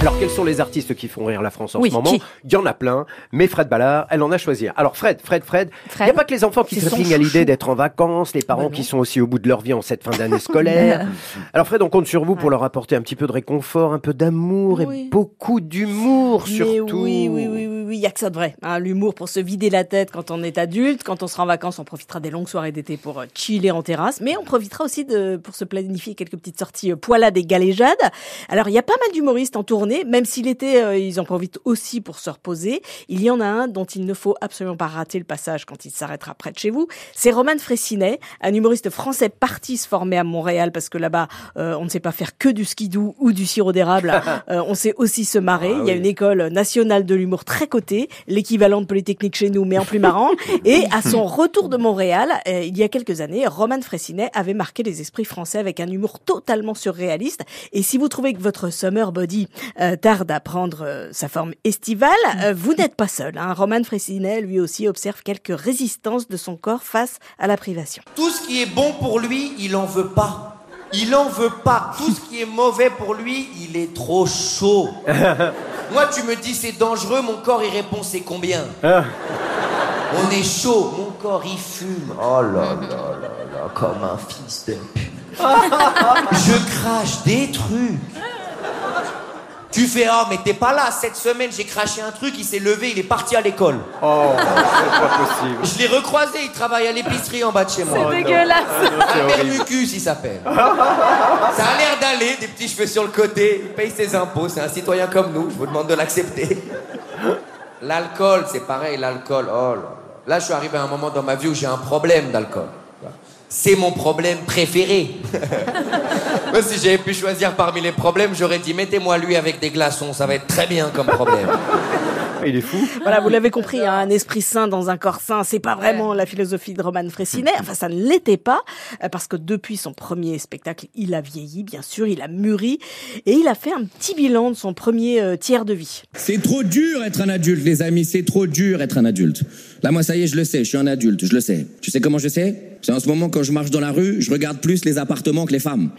Alors, quels sont les artistes qui font rire la France en ce moment ? Il y en a plein, mais Fred Ballard, elle en a choisi un. Alors, Fred, il n'y a pas que les enfants qui se plaignent à l'idée d'être en vacances, les parents qui sont aussi au bout de leur vie en cette fin d'année scolaire. Alors, Fred, on compte sur vous pour leur apporter un petit peu de réconfort, un peu d'amour et beaucoup d'humour, surtout. Oui, il n'y a que ça de vrai. Hein, l'humour pour se vider la tête quand on est adulte. Quand on sera en vacances, on profitera des longues soirées d'été pour chiller en terrasse, mais on profitera aussi pour se planifier quelques petites sorties poilades et galéjades. Alors, il y a pas mal d'humoristes en tournée, même si l'été, ils en profitent aussi pour se reposer. Il y en a un dont il ne faut absolument pas rater le passage quand il s'arrêtera près de chez vous. C'est Romain Frayssinet, un humoriste français parti se former à Montréal parce que là-bas, on ne sait pas faire que du skidoo ou du sirop d'érable. On sait aussi se marrer. Il y a une école nationale de l'humour très cotée, l'équivalent de Polytechnique chez nous, mais en plus marrant. Et à son retour de Montréal, il y a quelques années, Romain Frayssinet avait marqué les esprits français avec un humour totalement surréaliste. Et si vous trouvez que votre summer body tarde à prendre sa forme estivale, vous n'êtes pas seul. Hein. Romain Frayssinet, lui aussi, observe quelques résistances de son corps face à la privation. Tout ce qui est bon pour lui, il en veut pas. Il en veut pas. Tout ce qui est mauvais pour lui, il est trop chaud. Moi, tu me dis c'est dangereux, mon corps, il répond c'est combien ? On est chaud, mon corps, il fume. Oh là là là là, comme un fils de pute. Je crache des trucs. Tu fais « Ah, mais t'es pas là, cette semaine, j'ai craché un truc, il s'est levé, il est parti à l'école. » Oh, c'est pas possible. Je l'ai recroisé, il travaille à l'épicerie en bas de chez moi. C'est dégueulasse. Un Permucus, il s'appelle. Ça a l'air d'aller, des petits cheveux sur le côté, il paye ses impôts, c'est un citoyen comme nous, je vous demande de l'accepter. L'alcool, c'est pareil, l'alcool, oh là. Là, je suis arrivé à un moment dans ma vie où j'ai un problème d'alcool. C'est mon problème préféré. Moi, si j'avais pu choisir parmi les problèmes, j'aurais dit « Mettez-moi lui avec des glaçons, ça va être très bien comme problème. » Il est fou. Voilà, vous l'avez compris, hein, un esprit sain dans un corps sain, c'est pas vraiment la philosophie de Romain Frayssinet. Enfin, ça ne l'était pas, parce que depuis son premier spectacle, il a vieilli, bien sûr, il a mûri, et il a fait un petit bilan de son premier tiers de vie. C'est trop dur être un adulte, les amis, c'est trop dur être un adulte. Là, moi, ça y est, je le sais, je suis un adulte, je le sais. Tu sais comment je sais ? C'est en ce moment, quand je marche dans la rue, je regarde plus les appartements que les femmes.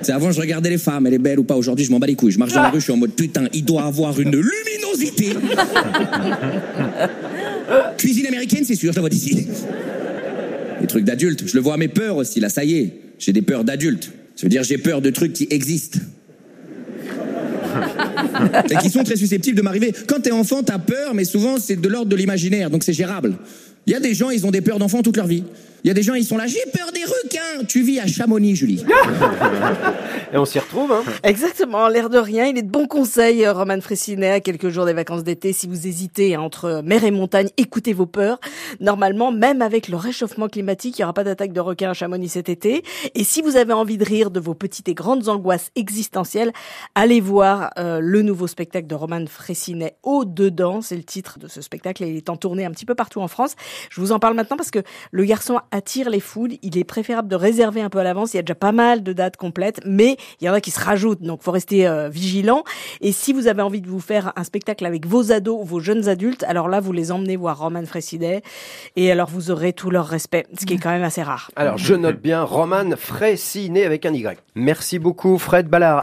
C'est avant, je regardais les femmes, elle est belle ou pas. Aujourd'hui, je m'en bats les couilles. Je marche dans la rue, je suis en mode putain, il doit avoir une luminosité. Cuisine américaine, c'est sûr, je la vois d'ici. Des trucs d'adultes, je le vois à mes peurs aussi, là, ça y est. J'ai des peurs d'adultes. Ça veut dire, j'ai peur de trucs qui existent. Et qui sont très susceptibles de m'arriver. Quand t'es enfant, t'as peur, mais souvent, c'est de l'ordre de l'imaginaire, donc c'est gérable. Il y a des gens, ils ont des peurs d'enfants toute leur vie. Il y a des gens, ils sont là, j'ai peur des requins. Tu vis à Chamonix, Julie. Et on s'y retrouve, hein. Exactement, l'air de rien. Il est de bons conseils, Romain Frayssinet, à quelques jours des vacances d'été. Si vous hésitez entre mer et montagne, écoutez vos peurs. Normalement, même avec le réchauffement climatique, il n'y aura pas d'attaque de requins à Chamonix cet été. Et si vous avez envie de rire de vos petites et grandes angoisses existentielles, allez voir le nouveau spectacle de Romain Frayssinet, Au-dedans. C'est le titre de ce spectacle et il est en tournée un petit peu partout en France. Je vous en parle maintenant parce que le garçon attire les foules. Il est préférable de réserver un peu à l'avance. Il y a déjà pas mal de dates complètes, mais il y en a qui se rajoutent. Donc, faut rester vigilant. Et si vous avez envie de vous faire un spectacle avec vos ados ou vos jeunes adultes, alors là, vous les emmenez voir Romain Frayssinet. Et alors, vous aurez tout leur respect, ce qui est quand même assez rare. Alors, je note bien Romain Frayssinet avec un Y. Merci beaucoup, Fred Ballard.